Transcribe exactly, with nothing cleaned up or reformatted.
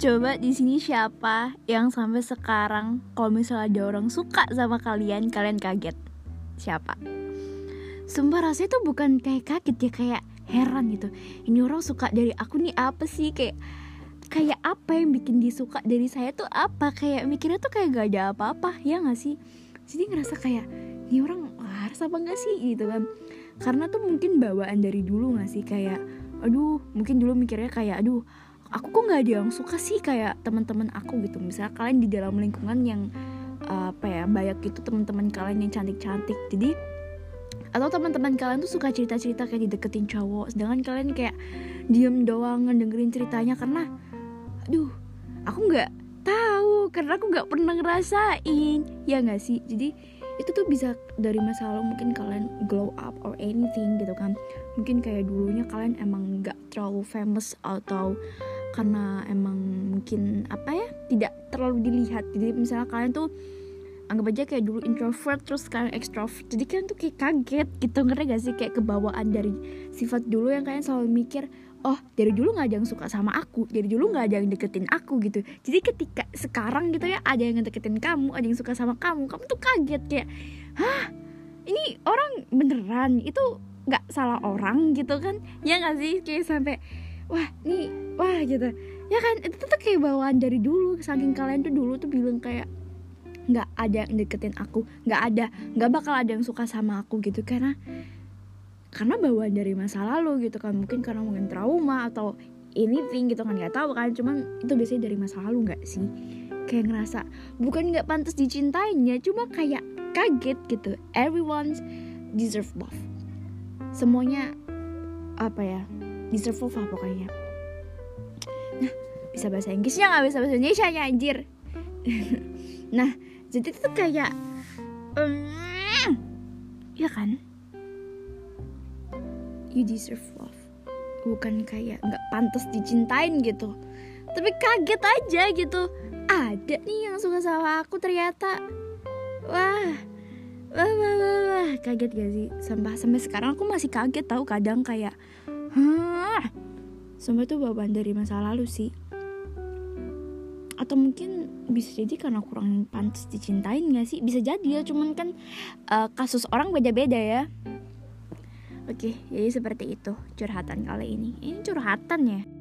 Coba di sini siapa yang sampai sekarang kalau misalnya ada orang suka sama kalian, kalian kaget? Siapa? Sumpah rasanya tuh bukan kayak kaget ya, kayak heran gitu. Ini orang suka dari aku nih apa sih? Kayak kayak apa yang bikin dia suka dari saya tuh apa? Kayak mikirnya tuh kayak gak ada apa-apa, ya gak sih? Jadi ngerasa kayak, ini orang harus apa gak sih? Gitu kan. Karena tuh mungkin bawaan dari dulu gak sih? Kayak, aduh mungkin dulu mikirnya kayak, aduh aku kok nggak ada yang suka sih kayak teman-teman aku gitu. Misalnya kalian di dalam lingkungan yang uh, apa ya banyak itu teman-teman kalian yang cantik-cantik, jadi atau teman-teman kalian tuh suka cerita-cerita kayak dideketin cowok, sedangkan kalian kayak diem doang ngedengerin ceritanya karena aduh aku nggak tahu karena aku nggak pernah ngerasain, ya nggak sih? Jadi itu tuh bisa dari masa lalu, mungkin kalian glow up or anything gitu kan. Mungkin kayak dulunya kalian emang nggak terlalu famous atau karena emang mungkin apa ya tidak terlalu dilihat. Jadi misalnya kalian tuh anggap aja kayak dulu introvert terus sekarang extrovert, jadi kalian tuh kayak kaget gitu, ngerti gak sih? Kayak kebawaan dari sifat dulu yang kalian selalu mikir, oh dari dulu gak ada yang suka sama aku, dari dulu gak ada yang deketin aku gitu. Jadi ketika sekarang gitu ya ada yang deketin kamu, ada yang suka sama kamu, kamu tuh kaget kayak, hah ini orang beneran, itu gak salah orang gitu kan, ya gak sih? Kayak sampai wah nih wah gitu ya kan. Itu tuh kayak bawaan dari dulu, saking kalian tuh dulu tuh bilang kayak nggak ada yang deketin aku, nggak ada, nggak bakal ada yang suka sama aku gitu, karena karena bawaan dari masa lalu gitu kan. Mungkin karena mungkin trauma atau anything gitu kan, nggak tahu kan, cuman itu biasanya dari masa lalu nggak sih? Kayak ngerasa bukan nggak pantas dicintainya, cuma kayak kaget gitu. Everyone deserve love, semuanya apa ya deserve love pokoknya. Nah, bisa bahasa Inggrisnya nggak bisa bahasa Indonesia ya anjir. Nah, jadi itu kayak um, ya kan, you deserve love, bukan kayak nggak pantas dicintain gitu, tapi kaget aja gitu. Ada nih yang suka sama aku ternyata. Wah, wah, wah, wah, wah. Kaget gak sih? Sampai sampai sekarang aku masih kaget tau, kadang kayak hah, semua itu bawaan dari masa lalu sih. Atau mungkin bisa jadi karena kurang pantas dicintain gak sih? Bisa jadi ya, cuman kan uh, kasus orang beda-beda ya. Oke, jadi seperti itu curhatan kali ini. Ini curhatan ya.